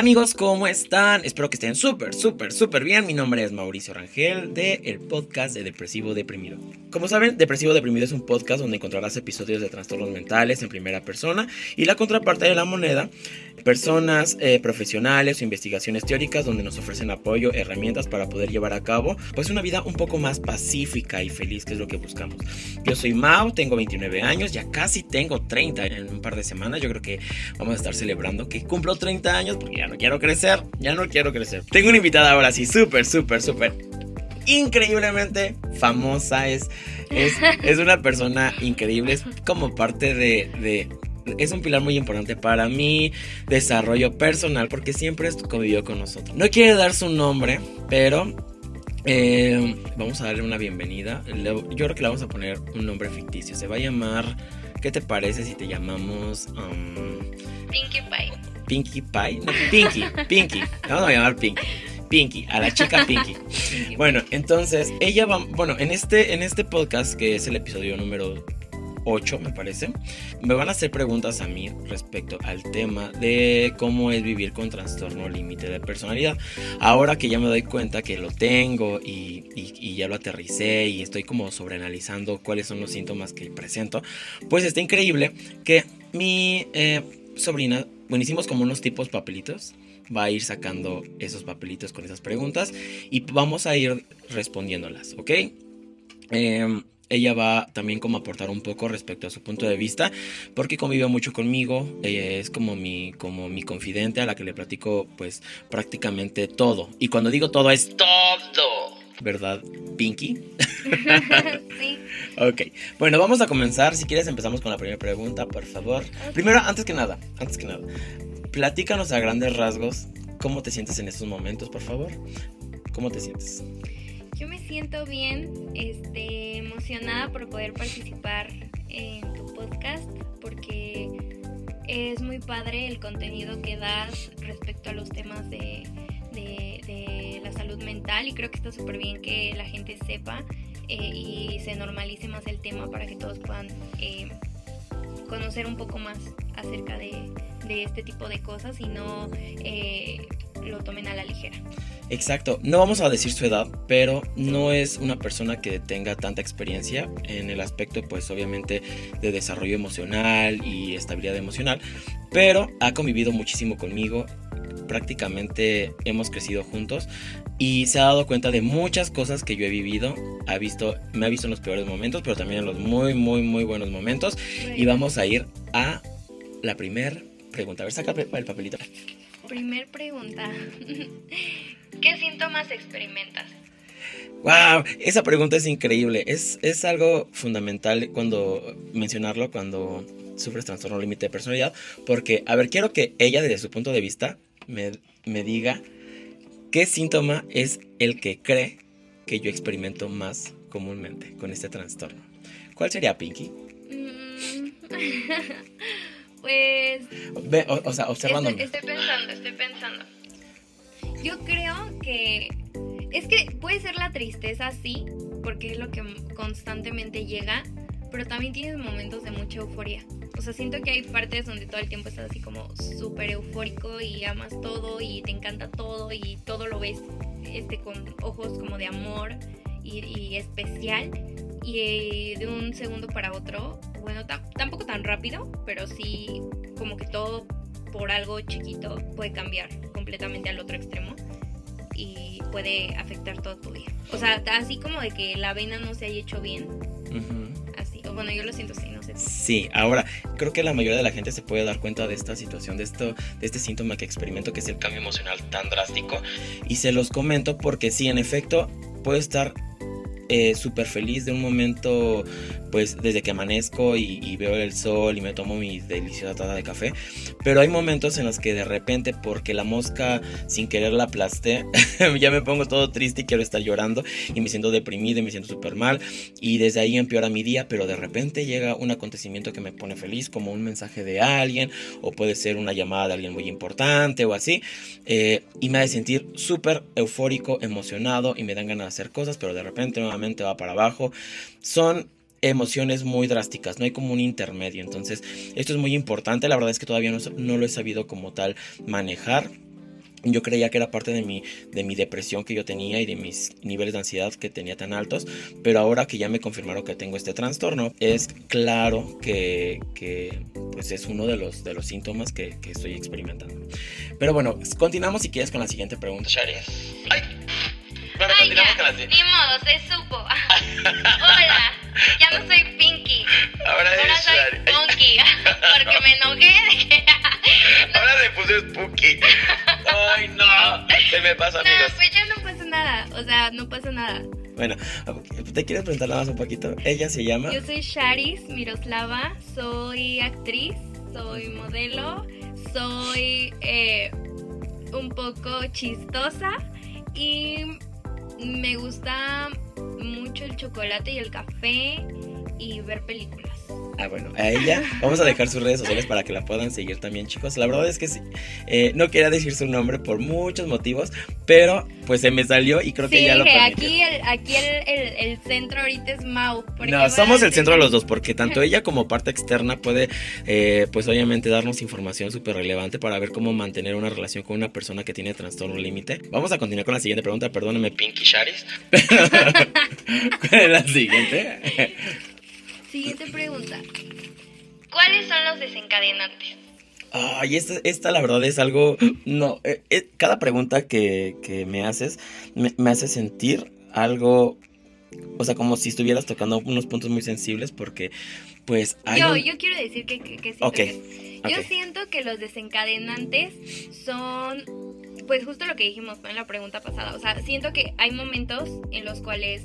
Hola amigos, ¿cómo están? Espero que estén súper bien. Mi nombre es Mauricio Rangel de el podcast de Depresivo Deprimido. Como saben, Depresivo Deprimido es un podcast donde encontrarás episodios de trastornos mentales en primera persona y la contraparte de la moneda, personas profesionales o investigaciones teóricas donde nos ofrecen apoyo, herramientas para poder llevar a cabo pues una vida un poco más pacífica y feliz, que es lo que buscamos. Yo soy Mau, tengo 29 años, ya casi tengo 30 en un par de semanas. Yo creo que vamos a estar celebrando que cumplo 30 años porque ya no quiero crecer. Tengo una invitada ahora sí, súper increíblemente famosa. Es una persona increíble, es como parte de es un pilar muy importante para mi desarrollo personal porque siempre convivió con nosotros. No quiere dar su nombre, pero vamos a darle una bienvenida. Yo creo que le vamos a poner un nombre ficticio. Se va a llamar, ¿qué te parece si te llamamos? Pinkie Pie. Pinkie Pie, no, Pinky, vamos a llamar Pinky, a la chica Pinky. Bueno, entonces, ella va, bueno, en este podcast, que es el episodio número 8, me parece, me van a hacer preguntas a mí respecto al tema de cómo es vivir con trastorno límite de personalidad. Ahora que ya me doy cuenta que lo tengo y ya lo aterricé y estoy como sobreanalizando cuáles son los síntomas que presento, pues está increíble que mi sobrina, bueno, hicimos como unos tipos papelitos, va a ir sacando esos papelitos con esas preguntas y vamos a ir respondiéndolas, ¿ok? Ella va también como a aportar un poco respecto a su punto de vista, porque convive mucho conmigo, es como mi confidente a la que le platico pues prácticamente todo. Y cuando digo todo es todo, ¿verdad, Pinky? Sí. Ok, bueno, vamos a comenzar. Si quieres empezamos con la primera pregunta, por favor. Okay. Primero, antes que nada, platícanos a grandes rasgos cómo te sientes en estos momentos, por favor. ¿Cómo te sientes? Yo me siento bien, emocionada por poder participar en tu podcast, porque es muy padre el contenido que das respecto a los temas de la salud mental, y creo que está súper bien que la gente sepa y se normalice más el tema para que todos puedan conocer un poco más acerca de este tipo de cosas y no lo tomen a la ligera. Exacto, no vamos a decir su edad, pero no es una persona que tenga tanta experiencia en el aspecto pues obviamente de desarrollo emocional y estabilidad emocional, pero ha convivido muchísimo conmigo. Prácticamente hemos crecido juntos y se ha dado cuenta de muchas cosas que yo he vivido. Me ha visto en los peores momentos, pero también en los muy buenos momentos. Y vamos a ir a la primer pregunta. A ver, saca el papelito. Primer pregunta. ¿Qué síntomas experimentas? ¡Wow! Esa pregunta es increíble. Es algo fundamental mencionarlo cuando sufres trastorno límite de personalidad. Porque, a ver, quiero que ella desde su punto de vista me diga qué síntoma es el que cree que yo experimento más comúnmente con este trastorno. ¿Cuál sería, Pinky? Pues... O sea, observándome. Estoy pensando. Yo creo que... Es que puede ser la tristeza, sí, porque es lo que constantemente llega, pero también tienes momentos de mucha euforia. O sea, siento que hay partes donde todo el tiempo estás así como súper eufórico y amas todo y te encanta todo y todo lo ves con ojos como de amor y especial. Y de un segundo para otro, bueno, tampoco tan rápido, pero sí como que todo por algo chiquito puede cambiar completamente al otro extremo y puede afectar todo tu día. O sea, así como de que la avena no se haya hecho bien. Uh-huh. Así, bueno, yo lo siento así, no sé. Sí, ahora, creo que la mayoría de la gente se puede dar cuenta de esta situación, de este síntoma que experimento, que es el cambio emocional tan drástico. Y se los comento porque sí, en efecto, puedo estar súper feliz de un momento, pues desde que amanezco y veo el sol y me tomo mi deliciosa taza de café, pero hay momentos en los que de repente, porque la mosca sin querer la aplasté, ya me pongo todo triste y quiero estar llorando y me siento deprimido y me siento súper mal, y desde ahí empeora mi día. Pero de repente llega un acontecimiento que me pone feliz, como un mensaje de alguien, o puede ser una llamada de alguien muy importante o así, y me hace sentir súper eufórico, emocionado, y me dan ganas de hacer cosas, pero de repente nuevamente va para abajo. Son emociones muy drásticas, no hay como un intermedio. Entonces esto es muy importante, la verdad es que todavía no lo he sabido como tal manejar, Yo creía que era parte de mi depresión que yo tenía y de mis niveles de ansiedad que tenía tan altos, pero ahora que ya me confirmaron que tengo este trastorno, es claro que pues es uno de los síntomas que estoy experimentando. Pero bueno, continuamos si quieres con la siguiente pregunta, Sharis. Bueno, continuamos con la siguiente. Ni modo, se supo. Hola, ya no soy Pinky. Ahora soy Punky, porque me enojé de que... Ahora le puse Spooky. ¡Ay, no! Se me pasa, amigos. No, pues ya no pasa nada. O sea, no pasa nada. Bueno, ¿te quieres presentarla más un poquito? Ella se llama... Yo soy Sharis Miroslava. Soy actriz. Soy modelo. Soy un poco chistosa. Y me gusta mucho el chocolate y el café y ver películas. Ah, bueno, a ella vamos a dejar sus redes sociales para que la puedan seguir también, chicos. La verdad es que sí, no quería decir su nombre por muchos motivos, pero pues se me salió y creo que ya lo permitió. Sí, aquí el centro ahorita es Mau. No, somos el centro de los dos, porque tanto ella como parte externa puede, pues obviamente darnos información súper relevante para ver cómo mantener una relación con una persona que tiene trastorno límite. Vamos a continuar con la siguiente pregunta, perdóname, Pinky Sharis. ¿Cuál es la siguiente? Siguiente pregunta. ¿Cuáles son los desencadenantes? Ay, esta la verdad es algo... No, cada pregunta que me haces me hace sentir algo... O sea, como si estuvieras tocando unos puntos muy sensibles porque, pues... Yo quiero decir que sí. Okay. Yo siento que los desencadenantes son... Pues justo lo que dijimos en la pregunta pasada. O sea, siento que hay momentos en los cuales...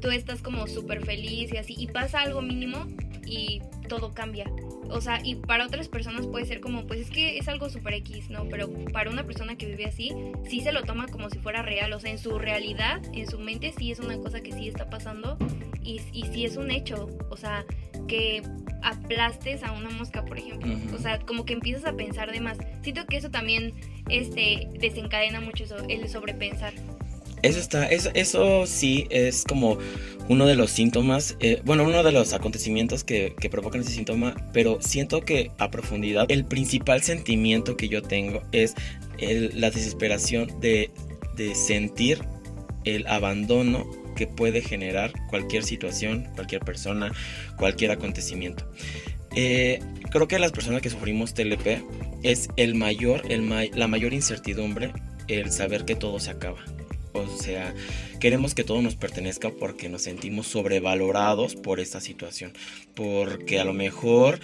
tú estás como súper feliz y así, y pasa algo mínimo y todo cambia. O sea, y para otras personas puede ser como, pues es que es algo súper X, ¿no? Pero para una persona que vive así, sí se lo toma como si fuera real. O sea, en su realidad, en su mente, sí es una cosa que sí está pasando y sí es un hecho. O sea, que aplastes a una mosca, por ejemplo. Uh-huh. O sea, como que empiezas a pensar de más. Siento que eso también desencadena mucho eso, el sobrepensar. Eso sí es como uno de los síntomas, uno de los acontecimientos que provocan ese síntoma, pero siento que a profundidad el principal sentimiento que yo tengo es la desesperación de sentir el abandono que puede generar cualquier situación, cualquier persona, cualquier acontecimiento. Creo que las personas que sufrimos TLP es la mayor incertidumbre el saber que todo se acaba. O sea, queremos que todo nos pertenezca porque nos sentimos sobrevalorados por esta situación. Porque a lo mejor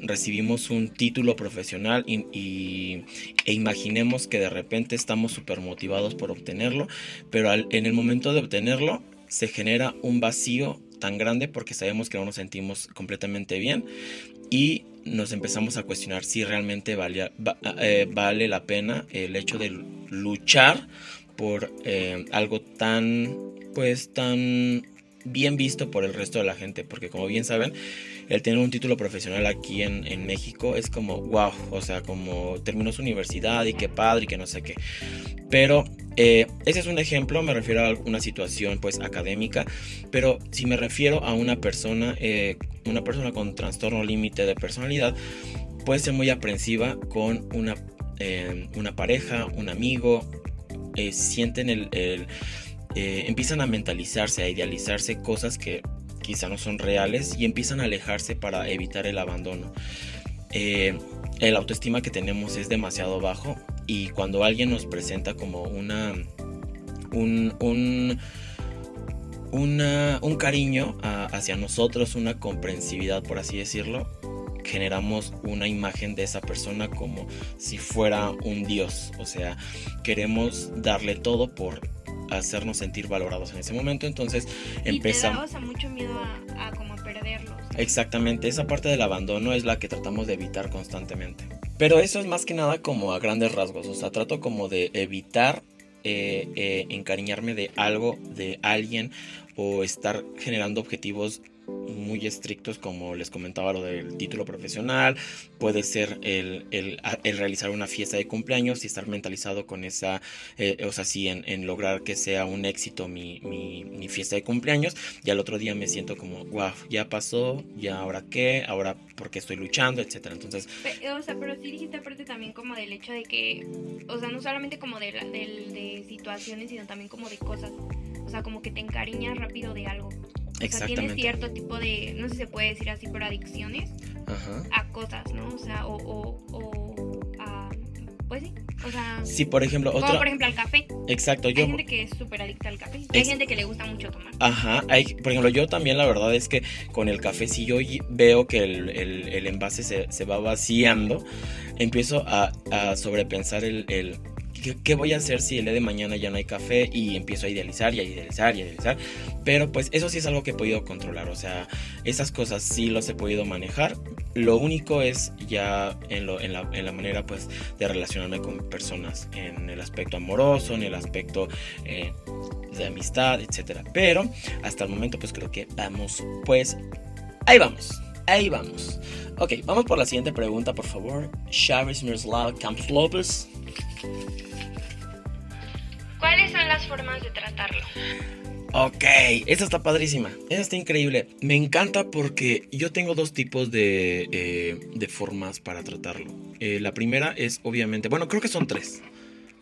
recibimos un título profesional e imaginemos que de repente estamos súper motivados por obtenerlo. Pero en el momento de obtenerlo se genera un vacío tan grande porque sabemos que no nos sentimos completamente bien. Y nos empezamos a cuestionar si realmente vale la pena el hecho de luchar por algo tan bien visto por el resto de la gente, porque como bien saben, el tener un título profesional aquí en México es como wow, o sea, como terminó su universidad y qué padre y que no sé qué, pero ese es un ejemplo, me refiero a una situación pues académica, pero si me refiero a una persona con trastorno límite de personalidad, puede ser muy aprensiva con una pareja, un amigo. Sienten empiezan a mentalizarse, a idealizarse cosas que quizá no son reales y empiezan a alejarse para evitar el abandono. El autoestima que tenemos es demasiado bajo y cuando alguien nos presenta como un cariño hacia nosotros, una comprensividad, por así decirlo, generamos una imagen de esa persona como si fuera un dios. O sea, queremos darle todo por hacernos sentir valorados en ese momento. Entonces empezamos a mucho miedo a como perderlos. Exactamente, esa parte del abandono es la que tratamos de evitar constantemente. Pero eso es más que nada como a grandes rasgos. O sea, trato como de evitar encariñarme de algo, de alguien, o estar generando objetivos muy estrictos, como les comentaba lo del título profesional, puede ser el realizar una fiesta de cumpleaños y estar mentalizado con esa, en lograr que sea un éxito mi fiesta de cumpleaños, y al otro día me siento como, wow, ya pasó, ya ahora qué, ahora porque estoy luchando, etcétera. Entonces, pero sí dijiste aparte también como del hecho de que, o sea, no solamente como de situaciones, sino también como de cosas, o sea, como que te encariñas rápido de algo. Exactamente. O sea, tienes cierto tipo de, no sé si se puede decir así, pero adicciones. Ajá. A cosas, ¿no? O sea, pues sí, o sea... Sí, por ejemplo... Como por ejemplo al café. Exacto, hay gente que es súper adicta al café, hay gente que le gusta mucho tomar. Ajá, por ejemplo, yo también la verdad es que con el café, si yo veo que el envase se va vaciando, empiezo a sobrepensar el ¿qué voy a hacer si el día de mañana ya no hay café? Y empiezo a idealizar y a idealizar y a idealizar. Pero pues eso sí es algo que he podido controlar. O sea, esas cosas sí las he podido manejar. Lo único es ya en la manera pues de relacionarme con personas, en el aspecto amoroso, en el aspecto de amistad, etcétera. Pero hasta el momento pues creo que vamos, pues ahí vamos. Ok, vamos por la siguiente pregunta, por favor. Sharis Miroslava Camps López. ¿Cuáles son las formas de tratarlo? Ok, esta está padrísima, esta está increíble. Me encanta porque yo tengo dos tipos de formas para tratarlo. La primera es obviamente, bueno, creo que son tres.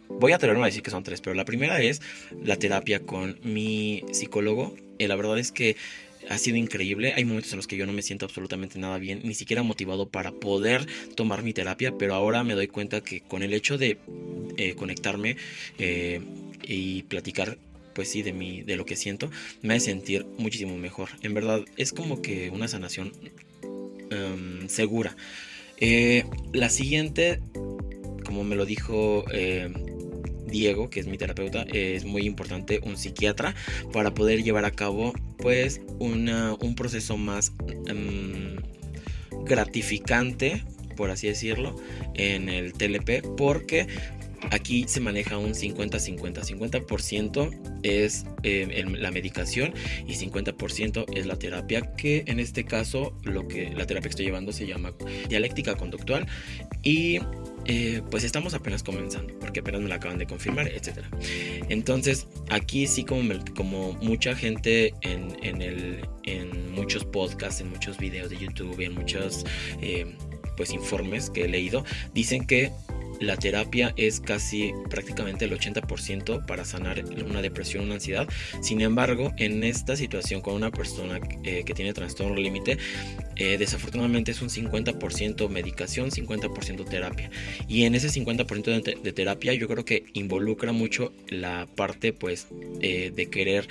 Voy a atreverme a decir que son tres, pero la primera es la terapia con mi psicólogo. La verdad es que ha sido increíble. Hay momentos en los que yo no me siento absolutamente nada bien, ni siquiera motivado para poder tomar mi terapia, pero ahora me doy cuenta que con el hecho de conectarme y platicar, pues sí, de lo que siento, me hace sentir muchísimo mejor. En verdad, es como que una sanación segura. La siguiente, como me lo dijo... Diego, que es mi terapeuta, es muy importante un psiquiatra para poder llevar a cabo pues un proceso más gratificante, por así decirlo, en el TLP, porque aquí se maneja un 50-50, 50% es la medicación y 50% es la terapia, que en este caso la terapia que estoy llevando se llama dialéctica conductual, y pues estamos apenas comenzando, porque apenas me la acaban de confirmar, etcétera. Entonces aquí sí, como mucha gente en muchos podcasts, en muchos videos de YouTube, en muchos pues informes que he leído, dicen que la terapia es casi prácticamente el 80% para sanar una depresión, una ansiedad. Sin embargo, en esta situación con una persona que tiene trastorno límite, desafortunadamente es un 50% medicación, 50% terapia. Y en ese 50% de terapia yo creo que involucra mucho la parte pues de querer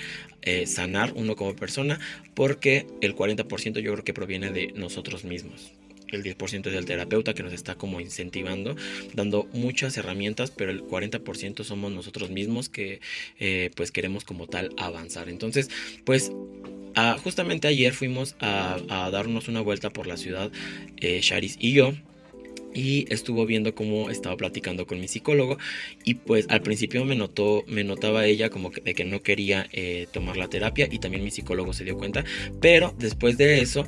sanar uno como persona, porque el 40% yo creo que proviene de nosotros mismos. El 10% es el terapeuta, que nos está como incentivando, dando muchas herramientas, pero el 40% somos nosotros mismos que pues queremos como tal avanzar. Entonces pues justamente ayer fuimos a darnos una vuelta por la ciudad, Sharis y yo, y estuvo viendo cómo estaba platicando con mi psicólogo, y pues al principio me notaba ella como que, de que no quería tomar la terapia, y también mi psicólogo se dio cuenta, pero después de eso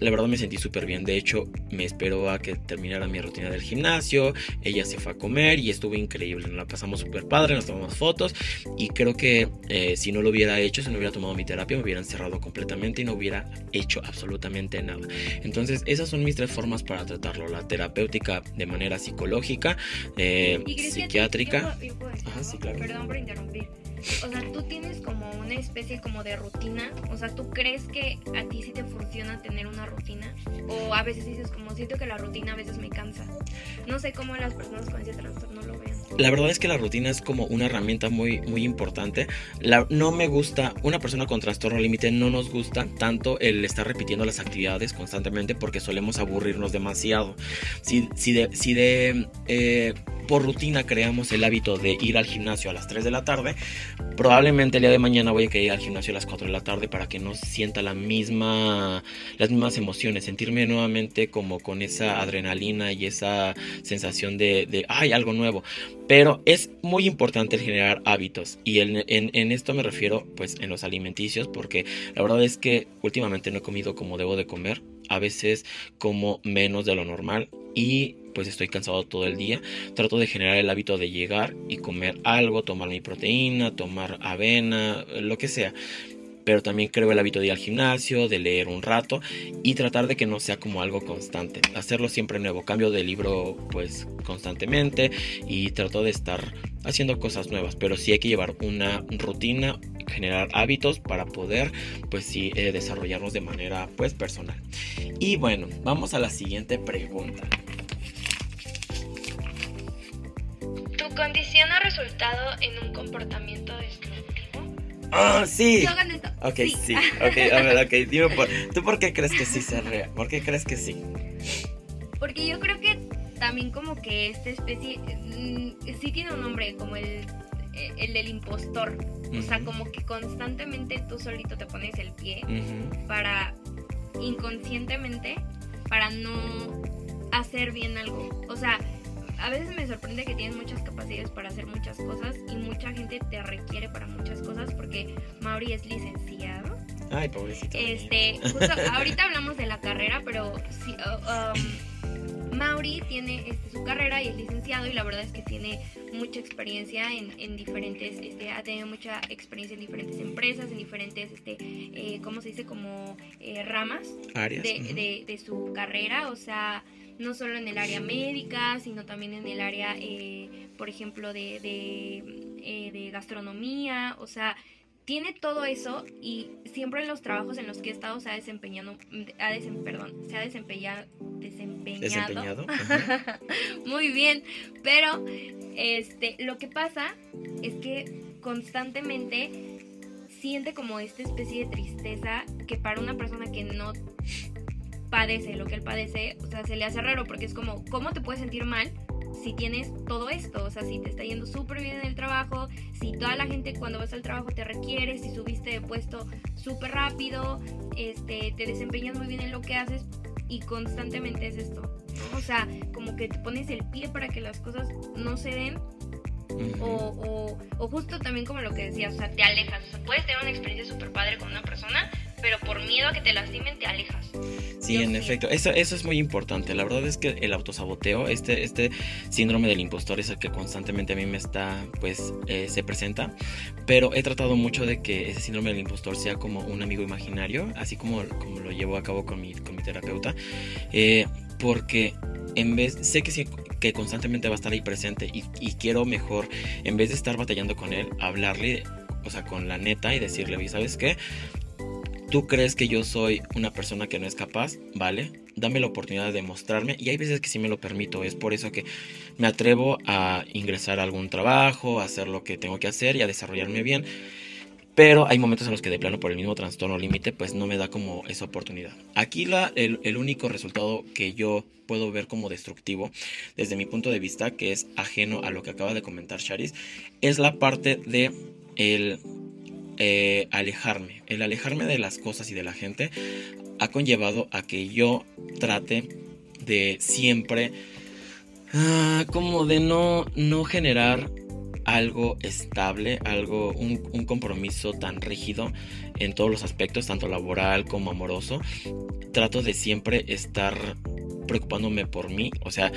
la verdad me sentí súper bien. De hecho me esperó a que terminara mi rutina del gimnasio, ella se fue a comer y estuvo increíble, nos la pasamos súper padre, nos tomamos fotos, y creo que si no lo hubiera hecho, si no hubiera tomado mi terapia, me hubieran cerrado completamente y no hubiera hecho absolutamente nada. Entonces esas son mis tres formas para tratarlo: la terapéutica de manera psicológica, psiquiátrica. Yo puedo decir, sí, claro. Perdón por interrumpir. O sea, tú tienes como una especie como de rutina. O sea, ¿tú crees que a ti sí te funciona tener una rutina? O a veces dices como, siento que la rutina a veces me cansa. No sé cómo las personas con ese trastorno lo vean. La verdad es que la rutina es como una herramienta muy, muy importante. No me gusta, una persona con trastorno límite no nos gusta tanto el estar repitiendo las actividades constantemente, porque solemos aburrirnos demasiado. Si de por rutina creamos el hábito de ir al gimnasio a las 3 de la tarde, probablemente el día de mañana voy a querer ir al gimnasio a las 4 de la tarde para que no sienta las mismas emociones, sentirme nuevamente como con esa adrenalina y esa sensación de ¡ay, algo nuevo! Pero es muy importante el generar hábitos y en esto me refiero pues en los alimenticios, porque la verdad es que últimamente no he comido como debo de comer, a veces como menos de lo normal y pues estoy cansado todo el día. Trato de generar el hábito de llegar y comer algo, tomar mi proteína, tomar avena, lo que sea. Pero también creo el hábito de ir al gimnasio, de leer un rato y tratar de que no sea como algo constante. Hacerlo siempre nuevo, cambio de libro pues constantemente y trato de estar haciendo cosas nuevas. Pero sí hay que llevar una rutina, generar hábitos para poder pues sí desarrollarnos de manera pues personal. Y bueno, vamos a la siguiente pregunta. ¿Tu condición ha resultado en un comportamiento destructivo? ¡Ah, sí! Ok, sí. Sí. Ok, a ver, ok. Dime, ¿tú por qué crees que sí sea real? ¿Por qué crees que sí? Porque yo creo que también como que esta especie sí tiene un nombre, como el del impostor. Uh-huh. O sea, como que constantemente tú solito te pones el pie para inconscientemente, para no hacer bien algo. O sea, a veces me sorprende que tienes muchas capacidades para hacer muchas cosas y mucha gente te requiere para muchas cosas porque Mauri es licenciado. Ay, pobrecito. Justo ahorita hablamos de la carrera, pero sí, Mauri tiene su carrera y es licenciado y la verdad es que tiene mucha experiencia en diferentes, ha tenido mucha experiencia en diferentes empresas, en diferentes, ¿cómo se dice? Como ramas. Áreas. De su carrera, o sea, no solo en el área médica, sino también en el área, por ejemplo, de gastronomía, o sea, tiene todo eso y siempre en los trabajos en los que he estado se ha desempeñado, desempeñado. Muy bien, pero lo que pasa es que constantemente siente como esta especie de tristeza que para una persona que no padece lo que él padece, o sea, se le hace raro porque es como, ¿cómo te puedes sentir mal si tienes todo esto? O sea, si te está yendo súper bien en el trabajo, si toda la gente cuando vas al trabajo te requiere, si subiste de puesto súper rápido, te desempeñas muy bien en lo que haces y constantemente es esto, ¿no? O sea, como que te pones el pie para que las cosas no se den. O justo también como lo que decías, o sea, te alejas, o sea, puedes tener una experiencia súper padre con una persona, pero por miedo a que te lastimen te alejas. Sí, en efecto, eso es muy importante. La verdad es que el autosaboteo, este síndrome del impostor es el que constantemente a mí me está, pues, se presenta, pero he tratado mucho de que ese síndrome del impostor sea como un amigo imaginario, así como lo llevo a cabo con mi terapeuta, porque sé que sí, que constantemente va a estar ahí presente y quiero mejor, en vez de estar batallando con él, hablarle, o sea, con la neta y decirle, oye, ¿sabes qué? ¿Tú crees que yo soy una persona que no es capaz? Vale, dame la oportunidad de mostrarme. Y hay veces que sí me lo permito. Es por eso que me atrevo a ingresar a algún trabajo, a hacer lo que tengo que hacer y a desarrollarme bien. Pero hay momentos en los que de plano por el mismo trastorno límite pues no me da como esa oportunidad. Aquí el único resultado que yo puedo ver como destructivo desde mi punto de vista, que es ajeno a lo que acaba de comentar Sharis, es la parte de alejarme. El alejarme de las cosas y de la gente ha conllevado a que yo trate de siempre como de no generar algo estable, un compromiso tan rígido en todos los aspectos, tanto laboral como amoroso. Trato de siempre estar preocupándome por mí, o sea,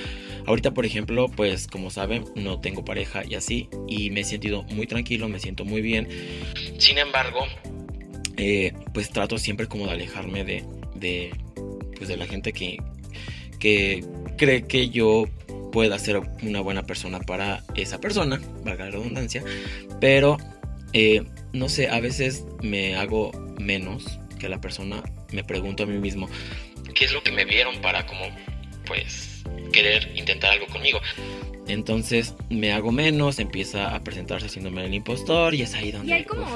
ahorita por ejemplo, pues como saben, no tengo pareja y así, y me he sentido muy tranquilo, me siento muy bien. Sin embargo, pues trato siempre como de alejarme de la gente que cree que yo pueda ser una buena persona para esa persona, valga la redundancia, pero no sé, a veces me hago menos que la persona, me pregunto a mí mismo, ¿qué es lo que me vieron para como, pues, querer intentar algo conmigo? Entonces me hago menos, empieza a presentarse síndrome del impostor y es ahí donde... Y hay como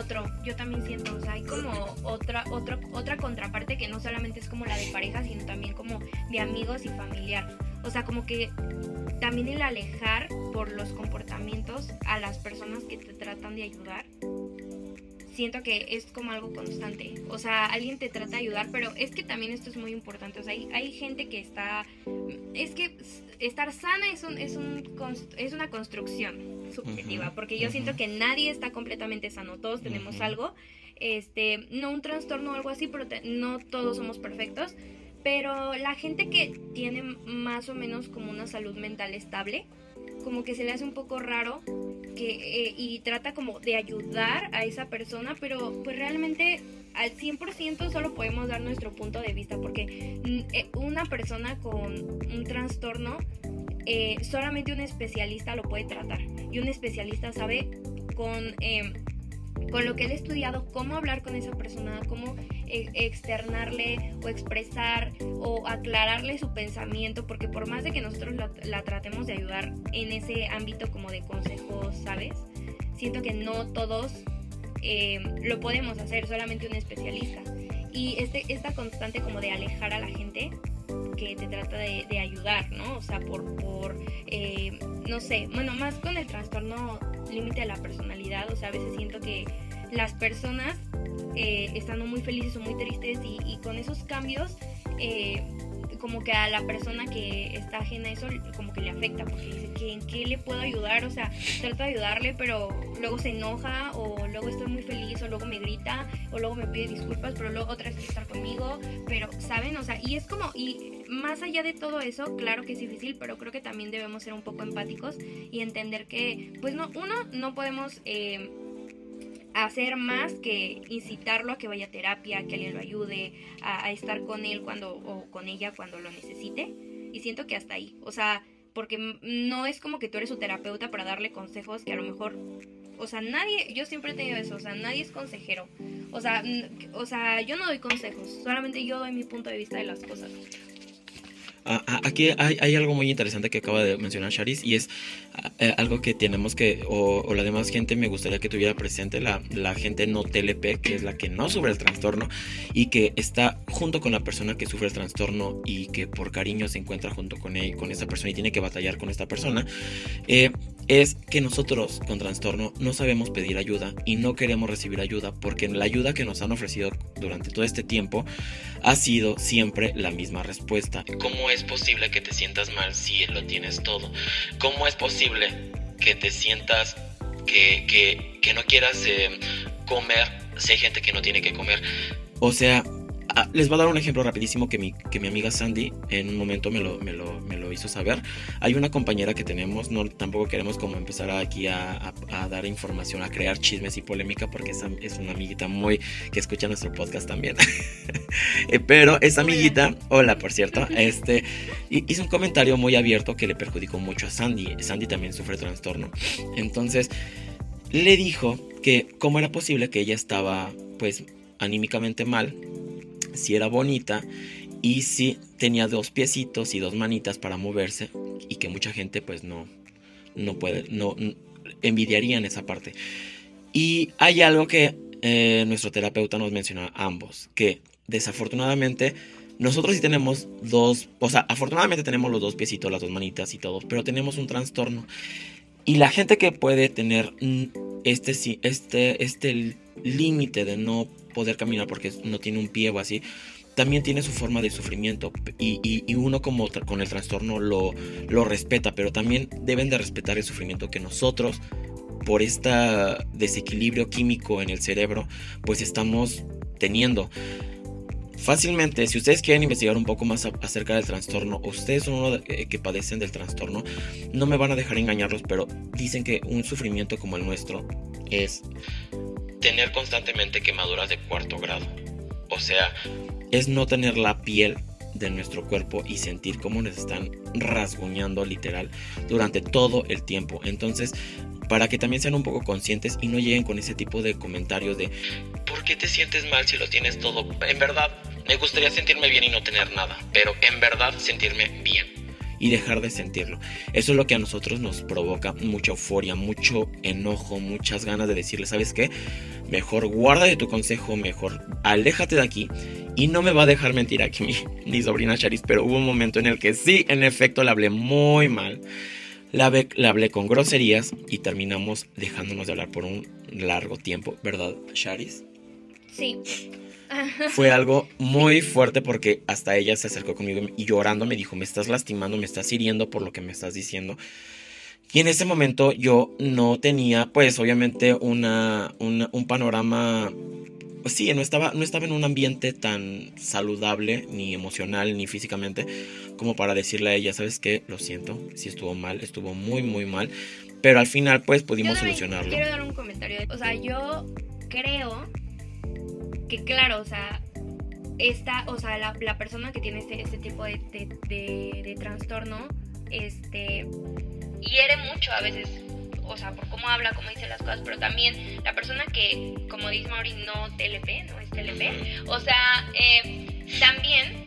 yo también siento, o sea, hay como otra contraparte que no solamente es como la de pareja, sino también como de amigos y familiar. O sea, como que También el alejar por los comportamientos a las personas que te tratan de ayudar. Siento que es como algo constante. O sea, alguien te trata de ayudar, pero es que también esto es muy importante. O sea, hay gente que está... Es que estar sana es una construcción subjetiva, uh-huh, porque yo siento que nadie está completamente sano. Todos tenemos algo, no un trastorno o algo así, pero no todos somos perfectos. Pero la gente que tiene más o menos como una salud mental estable, como que se le hace un poco raro que, y trata como de ayudar a esa persona, pero pues realmente al 100% solo podemos dar nuestro punto de vista, porque una persona con un trastorno, solamente un especialista lo puede tratar, y un especialista sabe con lo que él ha estudiado, cómo hablar con esa persona, cómo externarle o expresar o aclararle su pensamiento, porque por más de que nosotros la tratemos de ayudar en ese ámbito como de consejos, ¿sabes? Siento que no todos lo podemos hacer, solamente un especialista. Y esta constante como de alejar a la gente que te trata de ayudar, ¿no? O sea, por no sé, bueno, más con el trastorno límite de la personalidad. O sea, a veces siento que las personas estando muy felices o muy tristes y con esos cambios como que a la persona que está ajena a eso como que le afecta, porque dice que en qué le puedo ayudar, o sea, trato de ayudarle, pero luego se enoja, o luego estoy muy feliz, o luego me grita, o luego me pide disculpas, pero luego otra vez quiere estar conmigo, pero, ¿saben? O sea, y es como, y más allá de todo eso, claro que es difícil, pero creo que también debemos ser un poco empáticos y entender que, pues no, uno, no podemos... hacer más que incitarlo a que vaya a terapia, a que alguien lo ayude, a estar con él cuando o con ella cuando lo necesite. Y siento que hasta ahí, o sea, porque no es como que tú eres su terapeuta para darle consejos que a lo mejor, o sea, nadie, yo siempre he tenido eso, o sea, nadie es consejero. O sea, yo no doy consejos, solamente yo doy mi punto de vista de las cosas. Aquí hay algo muy interesante que acaba de mencionar Sharis, y es algo que tenemos que, o la demás gente me gustaría que tuviera presente, la gente no TLP, que es la que no sufre el trastorno y que está junto con la persona que sufre el trastorno y que por cariño se encuentra junto con él, con esa persona, y tiene que batallar con esta persona, es que nosotros con trastorno no sabemos pedir ayuda y no queremos recibir ayuda, porque la ayuda que nos han ofrecido durante todo este tiempo ha sido siempre la misma respuesta. ¿Cómo es posible que te sientas mal si lo tienes todo? ¿Cómo es posible que te sientas que no quieras comer si hay gente que no tiene que comer? O sea, les voy a dar un ejemplo rapidísimo que mi amiga Sandy en un momento me lo hizo saber. Hay una compañera que tenemos, no, tampoco queremos como empezar aquí a dar información, a crear chismes y polémica, porque es una amiguita muy que escucha nuestro podcast también. Pero esa amiguita, hola por cierto, hizo un comentario muy abierto que le perjudicó mucho a Sandy. Sandy también sufre trastorno. Entonces le dijo que cómo era posible que ella estaba pues anímicamente mal, si era bonita y si tenía dos piecitos y dos manitas para moverse, y que mucha gente pues no puede, no envidiarían esa parte. Y hay algo que nuestro terapeuta nos mencionó a ambos, que desafortunadamente nosotros sí tenemos dos, o sea, afortunadamente tenemos los dos piecitos, las dos manitas y todo, pero tenemos un trastorno. Y la gente que puede tener este límite de no poder caminar porque no tiene un pie o así, también tiene su forma de sufrimiento, y uno como con el trastorno lo respeta, pero también deben de respetar el sufrimiento que nosotros, por este desequilibrio químico en el cerebro, pues estamos teniendo. Fácilmente, si ustedes quieren investigar un poco más acerca del trastorno, ustedes son uno que padecen del trastorno, no me van a dejar engañarlos, pero dicen que un sufrimiento como el nuestro es tener constantemente quemaduras de 4º grado. O sea, es no tener la piel de nuestro cuerpo y sentir cómo nos están rasguñando literal durante todo el tiempo. Entonces, para que también sean un poco conscientes y no lleguen con ese tipo de comentarios de ¿por qué te sientes mal si lo tienes todo? En verdad, me gustaría sentirme bien y no tener nada, pero en verdad sentirme bien y dejar de sentirlo. Eso es lo que a nosotros nos provoca mucha euforia, mucho enojo, muchas ganas de decirle, ¿sabes qué? Mejor guarda de tu consejo, mejor aléjate de aquí Y no me va a dejar mentir aquí mi sobrina Sharis, pero hubo un momento en el que sí, en efecto, la hablé muy mal. La hablé con groserías y terminamos dejándonos de hablar por un largo tiempo, ¿verdad, Sharis? Sí. Fue algo muy fuerte porque hasta ella se acercó conmigo y llorando me dijo, me estás lastimando, me estás hiriendo por lo que me estás diciendo. Y en ese momento yo no tenía, pues, obviamente un panorama... Pues sí, no estaba en un ambiente tan saludable, ni emocional, ni físicamente, como para decirle a ella, ¿sabes qué? Lo siento, sí estuvo mal, estuvo muy, muy mal, pero al final, pues, pudimos solucionarlo. Yo quiero dar un comentario, o sea, yo creo que, claro, o sea, la persona que tiene este tipo de trastorno, hiere mucho a veces, o sea, por cómo habla, cómo dice las cosas, pero también la persona que, como dice Mauri, no es TLP, o sea, también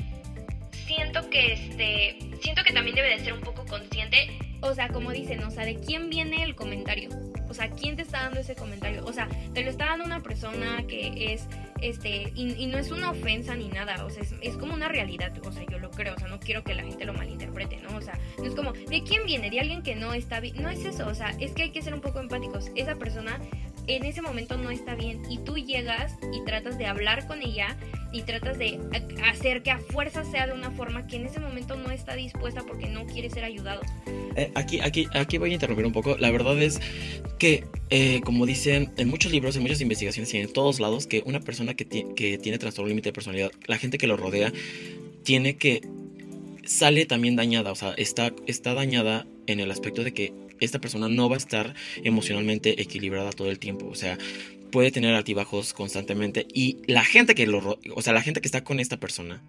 siento que también debe de ser un poco consciente, o sea, como dicen, o sea, de quién viene el comentario, o sea, quién te está dando ese comentario, o sea, te lo está dando una persona que es, y no es una ofensa ni nada, o sea, es como una realidad, o sea, yo lo creo, o sea, no quiero que la gente lo malinterprete, ¿no? O sea, no es como, ¿de quién viene? ¿De alguien que no está bien? No es eso, o sea, es que hay que ser un poco empáticos, esa persona en ese momento no está bien, y tú llegas y tratas de hablar con ella, y tratas de hacer que a fuerza sea de una forma que en ese momento no está dispuesta porque no quiere ser ayudado. Aquí voy a interrumpir un poco. La verdad es que, como dicen en muchos libros, en muchas investigaciones y en todos lados, que una persona que tiene trastorno límite de personalidad, la gente que lo rodea, sale también dañada, o sea, está dañada en el aspecto de que esta persona no va a estar emocionalmente equilibrada todo el tiempo, o sea, puede tener altibajos constantemente y la gente que la gente que está con esta persona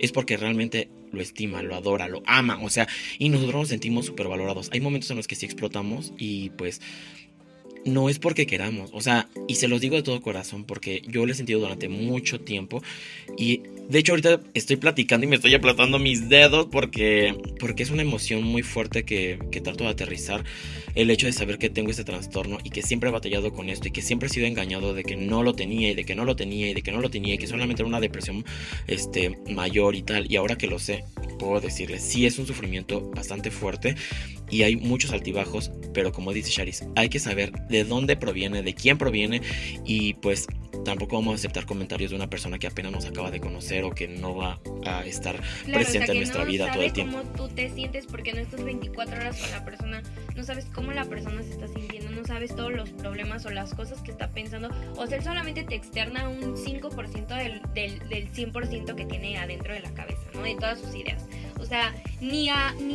es porque realmente lo estima, lo adora, lo ama, o sea, y nosotros nos sentimos súper valorados. Hay momentos en los que sí explotamos y pues no es porque queramos, o sea, y se los digo de todo corazón porque yo lo he sentido durante mucho tiempo y de hecho ahorita estoy platicando y me estoy aplastando mis dedos porque es una emoción muy fuerte que trato de aterrizar, el hecho de saber que tengo este trastorno y que siempre he batallado con esto y que siempre he sido engañado de que no lo tenía y de que no lo tenía y de que no lo tenía y que solamente era una depresión mayor y tal, y ahora que lo sé puedo decirles, sí es un sufrimiento bastante fuerte y hay muchos altibajos, pero como dice Sharis, hay que saber de dónde proviene, de quién proviene y pues tampoco vamos a aceptar comentarios de una persona que apenas nos acaba de conocer o que no va a estar presente, o sea, en nuestra vida todo el tiempo. No sabes cómo tú te sientes porque no estás 24 horas con la persona, no sabes cómo la persona se está sintiendo, no sabes todos los problemas o las cosas que está pensando, o sea, él solamente te externa un 5% del 100% que tiene adentro de la cabeza, ¿no? De todas sus ideas. O sea, ni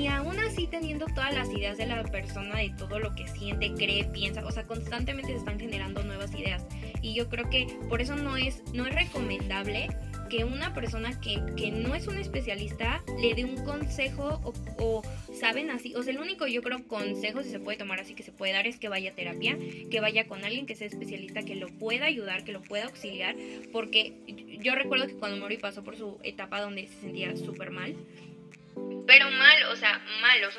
aún así teniendo todas las ideas de la persona, de todo lo que siente, cree, piensa, o sea, constantemente se están generando nuevas ideas. Y yo creo que por eso no es recomendable que una persona que no es un especialista le dé un consejo o saben así, o sea, el único yo creo consejo, si se puede tomar así, que se puede dar es que vaya a terapia, que vaya con alguien que sea especialista, que lo pueda ayudar, que lo pueda auxiliar, porque yo recuerdo que cuando Mauri pasó por su etapa donde se sentía súper mal, pero mal, o sea,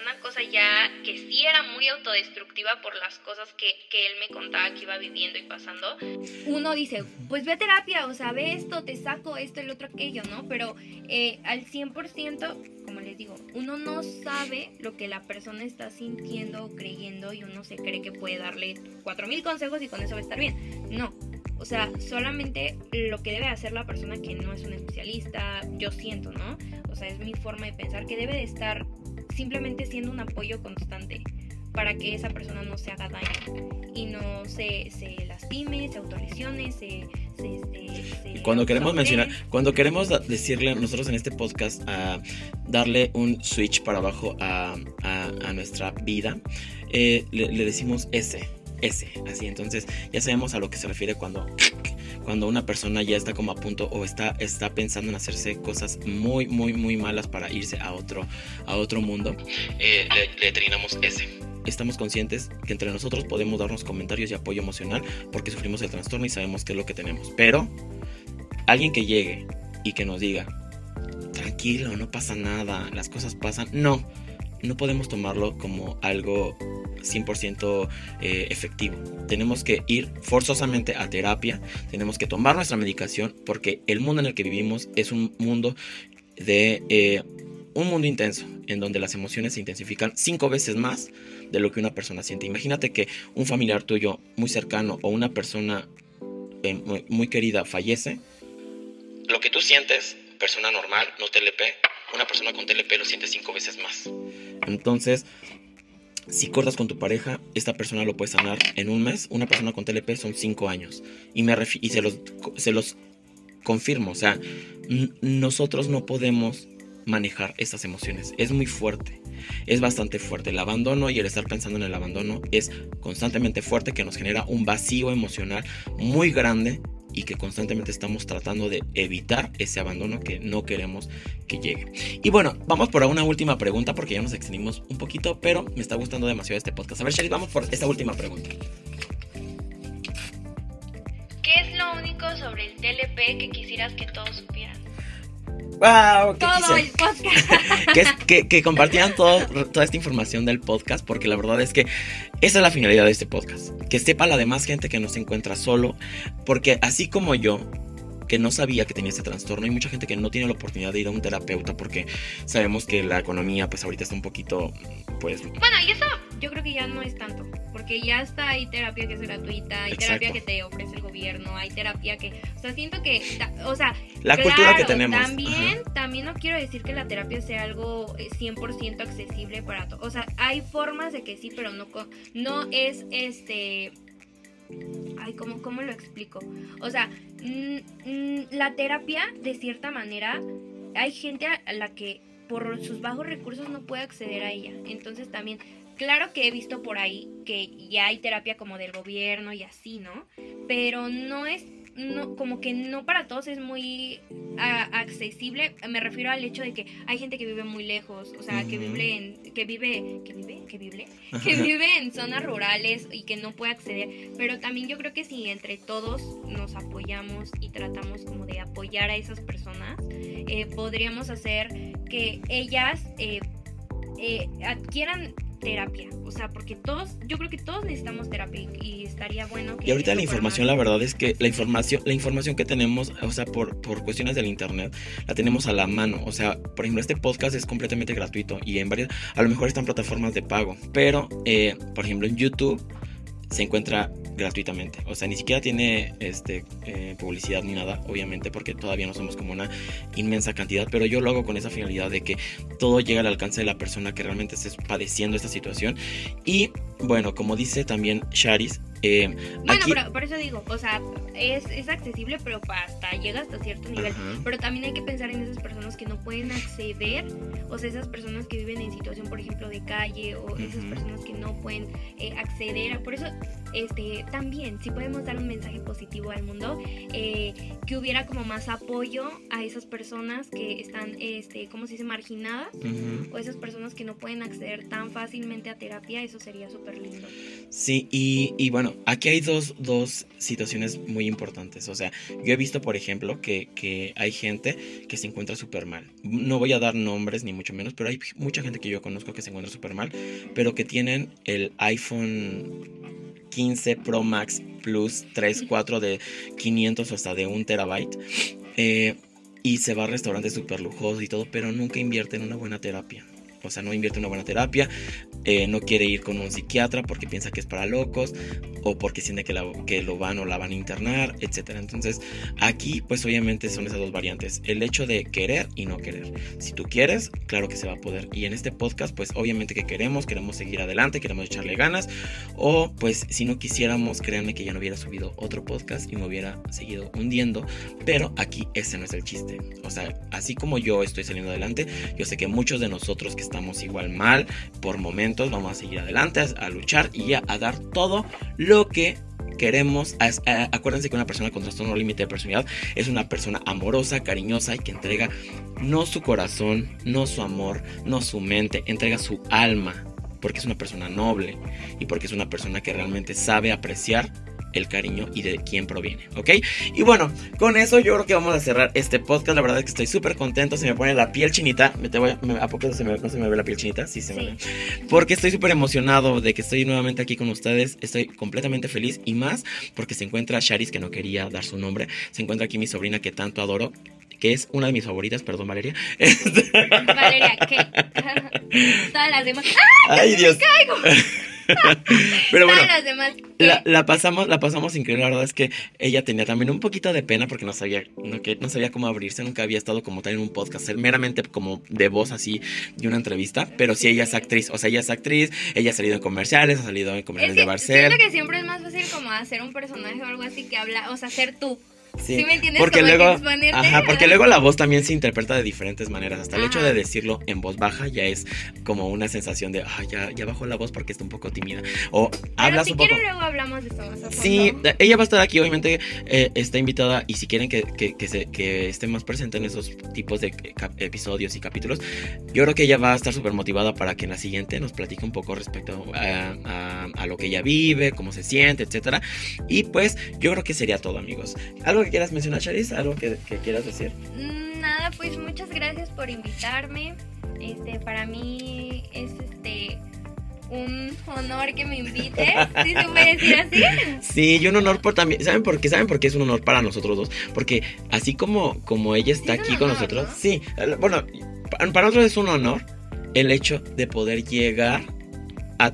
una cosa ya que sí era muy autodestructiva por las cosas que él me contaba que iba viviendo y pasando. Uno dice, pues ve a terapia, o sea, ve esto, te saco esto, el otro, aquello, ¿no? Pero al 100%, como les digo, uno no sabe lo que la persona está sintiendo o creyendo y uno se cree que puede darle 4,000 consejos y con eso va a estar bien. No. O sea, solamente lo que debe hacer la persona que no es un especialista, yo siento, ¿no? O sea, es mi forma de pensar que debe de estar simplemente siendo un apoyo constante para que esa persona no se haga daño y no se lastime, se autolesione, y cuando queremos decirle nosotros en este podcast a darle un switch para abajo a nuestra vida, le decimos ese, así, entonces ya sabemos a lo que se refiere cuando una persona ya está como a punto o está pensando en hacerse cosas muy, muy, muy malas para irse a otro mundo, le terminamos ese. Estamos conscientes que entre nosotros podemos darnos comentarios y apoyo emocional porque sufrimos el trastorno y sabemos qué es lo que tenemos, pero alguien que llegue y que nos diga, tranquilo, no pasa nada, las cosas pasan, no podemos tomarlo como algo 100% efectivo. Tenemos que ir forzosamente a terapia, tenemos que tomar nuestra medicación, porque el mundo en el que vivimos es un mundo de... un mundo intenso, en donde las emociones se intensifican 5 veces más de lo que una persona siente. Imagínate que un familiar tuyo muy cercano o una persona muy, muy querida fallece. Lo que tú sientes, persona normal, no TLP, una persona con TLP lo siente 5 veces más. Entonces, si cortas con tu pareja, esta persona lo puede sanar en un mes. Una persona con TLP son 5 años. Y se los confirmo. O sea, nosotros no podemos manejar estas emociones. Es muy fuerte, es bastante fuerte. El abandono y el estar pensando en el abandono es constantemente fuerte, que nos genera un vacío emocional muy grande y que constantemente estamos tratando de evitar ese abandono que no queremos que llegue. Y bueno, vamos por una última pregunta, porque ya nos extendimos un poquito, pero me está gustando demasiado este podcast. A ver, Sharis, vamos por esta última pregunta. ¿Qué es lo único sobre el TLP que quisieras que todos supieran? Wow, todo el podcast. que compartieran toda esta información del podcast, porque la verdad es que esa es la finalidad de este podcast, que sepa la demás gente que no se encuentra solo, porque así como yo, que no sabía que tenía este trastorno, hay mucha gente que no tiene la oportunidad de ir a un terapeuta, porque sabemos que la economía pues ahorita está un poquito pues... Bueno, y eso yo creo que ya no es tanto, porque ya está, hay terapia que es gratuita, hay terapia que te ofrece el gobierno, hay terapia que, o sea, siento que, o sea, la claro, cultura que tenemos. También no quiero decir que la terapia sea algo 100% accesible para todos, o sea, hay formas de que sí, pero no es ay, ¿cómo lo explico? O sea, la terapia, de cierta manera, hay gente a la que por sus bajos recursos no puede acceder a ella, entonces también... Claro que he visto por ahí que ya hay terapia como del gobierno y así, ¿no? Pero no es, no, como que no para todos es muy accesible. Me refiero al hecho de que hay gente que vive muy lejos, o sea, que vive en zonas rurales y que no puede acceder. Pero también yo creo que si entre todos nos apoyamos y tratamos como de apoyar a esas personas, podríamos hacer que ellas adquieran terapia, o sea, porque todos, yo creo que todos necesitamos terapia y estaría bueno que... Y ahorita la información, la verdad es que la información que tenemos, o sea, por cuestiones del internet, la tenemos a la mano, o sea, por ejemplo, este podcast es completamente gratuito y en varias, a lo mejor están plataformas de pago, pero, por ejemplo, en YouTube se encuentra gratuitamente, o sea, ni siquiera tiene publicidad ni nada, obviamente, porque todavía no somos como una inmensa cantidad, pero yo lo hago con esa finalidad de que todo llegue al alcance de la persona que realmente esté padeciendo esta situación. Y bueno, como dice también Sharis, bueno, aquí... pero por eso digo, o sea, es accesible, pero llega hasta cierto nivel. Ajá. Pero también hay que pensar en esas personas que no pueden acceder, o sea, esas personas que viven en situación, por ejemplo, de calle, o esas personas que no pueden acceder. Por eso, también, si podemos dar un mensaje positivo al mundo, que hubiera como más apoyo a esas personas que están, ¿cómo se dice?, marginadas, o esas personas que no pueden acceder tan fácilmente a terapia, eso sería súper lindo. Sí, y bueno, aquí hay dos situaciones muy importantes. O sea, yo he visto, por ejemplo, que hay gente que se encuentra súper mal. No voy a dar nombres, ni mucho menos, pero hay mucha gente que yo conozco que se encuentra súper mal, pero que tienen el iPhone 15 Pro Max Plus 3, 4 de 500 o hasta de 1 terabyte, y se va a restaurantes súper lujosos y todo, pero nunca invierte en una buena terapia. O sea, no invierte en una buena terapia, no quiere ir con un psiquiatra porque piensa que es para locos, o porque siente que lo van o la van a internar, etc. Entonces, aquí pues obviamente son esas dos variantes, el hecho de querer y no querer. Si tú quieres, claro que se va a poder. Y en este podcast, pues obviamente que queremos seguir adelante, queremos echarle ganas. O pues si no quisiéramos, créanme que ya no hubiera subido otro podcast y me hubiera seguido hundiendo. Pero aquí ese no es el chiste. O sea, así como yo estoy saliendo adelante, yo sé que muchos de nosotros que estamos igual mal por momentos, vamos a seguir adelante, a luchar y a dar todo lo que queremos. Acuérdense que una persona con trastorno límite de personalidad es una persona amorosa, cariñosa y que entrega no su corazón, no su amor, no su mente, entrega su alma, porque es una persona noble y porque es una persona que realmente sabe apreciar el cariño y de quién proviene, ¿ok? Y bueno, con eso yo creo que vamos a cerrar este podcast. La verdad es que estoy súper contento, se me pone la piel chinita. ¿A poco se me ve la piel chinita? Sí, se me ve. Porque estoy súper emocionado de que estoy nuevamente aquí con ustedes. Estoy completamente feliz y más porque se encuentra Sharis, que no quería dar su nombre. Se encuentra aquí mi sobrina que tanto adoro, que es una de mis favoritas, perdón, Valeria. Valeria, ¿qué? Todas las demás. ¡Ay, Dios! ¡Me caigo! Pero bueno, la pasamos increíble. La verdad es que ella tenía también un poquito de pena porque no sabía cómo abrirse. Nunca había estado como tal en un podcast, meramente como de voz así, de una entrevista. Pero sí, ella es actriz, o sea, ella ha salido en comerciales, de Barcelona. Siento que siempre es más fácil como hacer un personaje o algo así que habla, o sea, ser tú. Sí, ¿sí me entiendes? Porque luego, porque luego la voz también se interpreta de diferentes maneras. Hasta el hecho de decirlo en voz baja ya es como una sensación de ya bajó la voz porque está un poco tímida. O pero hablas si un quieren, poco. Luego hablamos de esto más a fondo. Sí, ella va a estar aquí, obviamente está invitada. Y si quieren que esté más presente en esos tipos de episodios y capítulos, yo creo que ella va a estar súper motivada para que en la siguiente nos platique un poco respecto a lo que ella vive, cómo se siente, etcétera. Y pues yo creo que sería todo, amigos. ¿Algo que quieras mencionar, Sharis? ¿Algo que quieras decir? Nada, pues muchas gracias por invitarme. Para mí es un honor que me invites, ¿sí se puede decir así? Sí, y un honor por también, ¿saben por qué? ¿Saben por qué es un honor para nosotros dos? Porque así como ella está aquí con nosotros, ¿no? Sí, bueno, para nosotros es un honor el hecho de poder llegar a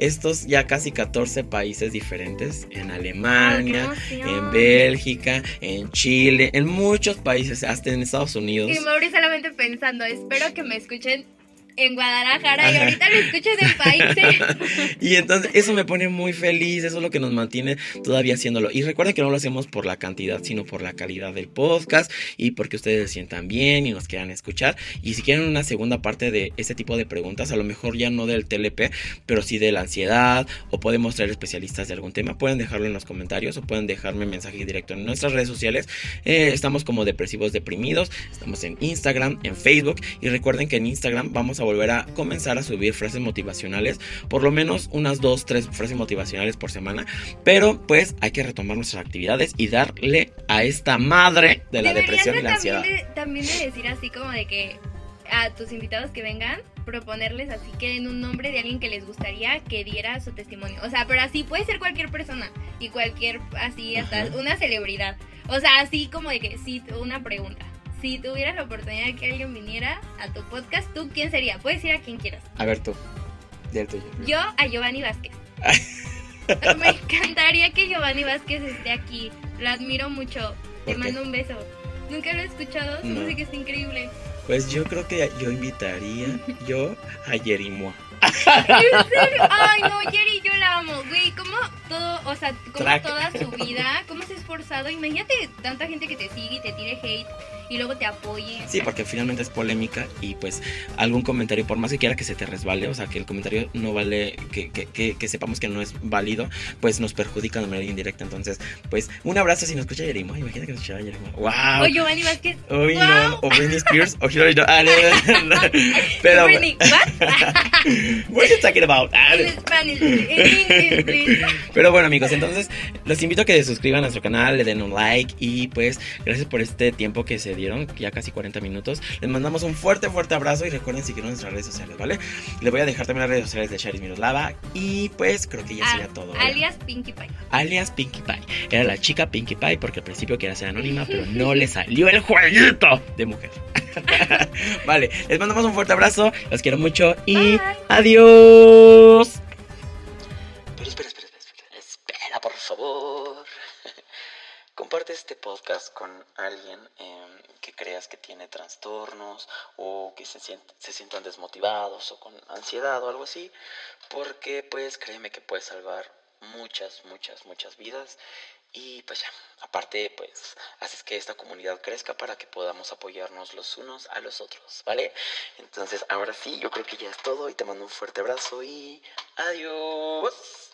estos ya casi 14 países diferentes, en Alemania, en Bélgica, en Chile, en muchos países, hasta en Estados Unidos. Y Mauri solamente pensando, espero que me escuchen en Guadalajara. Ajá. Y ahorita lo escucho de países. Y entonces eso me pone muy feliz, eso es lo que nos mantiene todavía haciéndolo. Y recuerden que no lo hacemos por la cantidad, sino por la calidad del podcast y porque ustedes se sientan bien y nos quieran escuchar. Y si quieren una segunda parte de este tipo de preguntas, a lo mejor ya no del TLP, pero sí de la ansiedad, o podemos traer especialistas de algún tema, pueden dejarlo en los comentarios o pueden dejarme mensaje directo en nuestras redes sociales. Estamos como Depresivos Deprimidos, estamos en Instagram, en Facebook, y recuerden que en Instagram vamos a volver a comenzar a subir frases motivacionales, por lo menos unas 2-3 frases motivacionales por semana, pero pues hay que retomar nuestras actividades y darle a esta madre de la depresión y la ansiedad. También de decir así como de que a tus invitados que vengan, proponerles así que den un nombre de alguien que les gustaría que diera su testimonio, o sea, pero así puede ser cualquier persona y cualquier, así hasta una celebridad, o sea, así como de que sí, una pregunta. Si tuvieras la oportunidad de que alguien viniera a tu podcast, ¿tú quién sería? Puedes ir a quien quieras. A ver, tú. Yo a Giovanni Vázquez. Me encantaría que Giovanni Vázquez esté aquí. Lo admiro mucho. Te mando un beso. Nunca lo he escuchado, no sé, que está increíble. Pues yo creo que yo invitaría a Yeri Mua. ¿En serio? Ay, no, Yeri, yo la amo, güey. ¿Cómo todo, o sea, toda su vida, cómo se ha esforzado? Imagínate tanta gente que te sigue y te tire hate y luego te apoye. Sí, porque finalmente es polémica y pues algún comentario, por más que quiera que se te resbale, o sea, que el comentario no vale, que sepamos que no es válido, pues nos perjudica de manera indirecta. Entonces, pues un abrazo si nos escucha Yeri Mua. Imagínate que nos escucha Yeri Mua. ¡Wow! O Giovanni Vázquez. Uy, wow. No, o Britney Spears, o Shirley Donaldson. Pero Britney, what are you talking about? Pero bueno, amigos, entonces los invito a que se suscriban a nuestro canal, le den un like y pues gracias por este tiempo que se dieron, ya casi 40 minutos. Les mandamos un fuerte, fuerte abrazo y recuerden seguirnos en nuestras redes sociales, ¿vale? Les voy a dejar también las redes sociales de Sharis Miroslava y pues creo que ya sería todo. Alias Pinkie Pie. Era la chica Pinkie Pie porque al principio quería ser anónima, pero no le salió el jueguito de mujer. Vale, les mandamos un fuerte abrazo, los quiero mucho y bye. Adiós. Pero espera, por favor. Comparte este podcast con alguien que creas que tiene trastornos o que se sientan desmotivados o con ansiedad o algo así, porque pues créeme que puedes salvar muchas, muchas, muchas vidas. Y pues ya, aparte pues haces que esta comunidad crezca para que podamos apoyarnos los unos a los otros, ¿vale? Entonces ahora sí, yo creo que ya es todo y te mando un fuerte abrazo y adiós.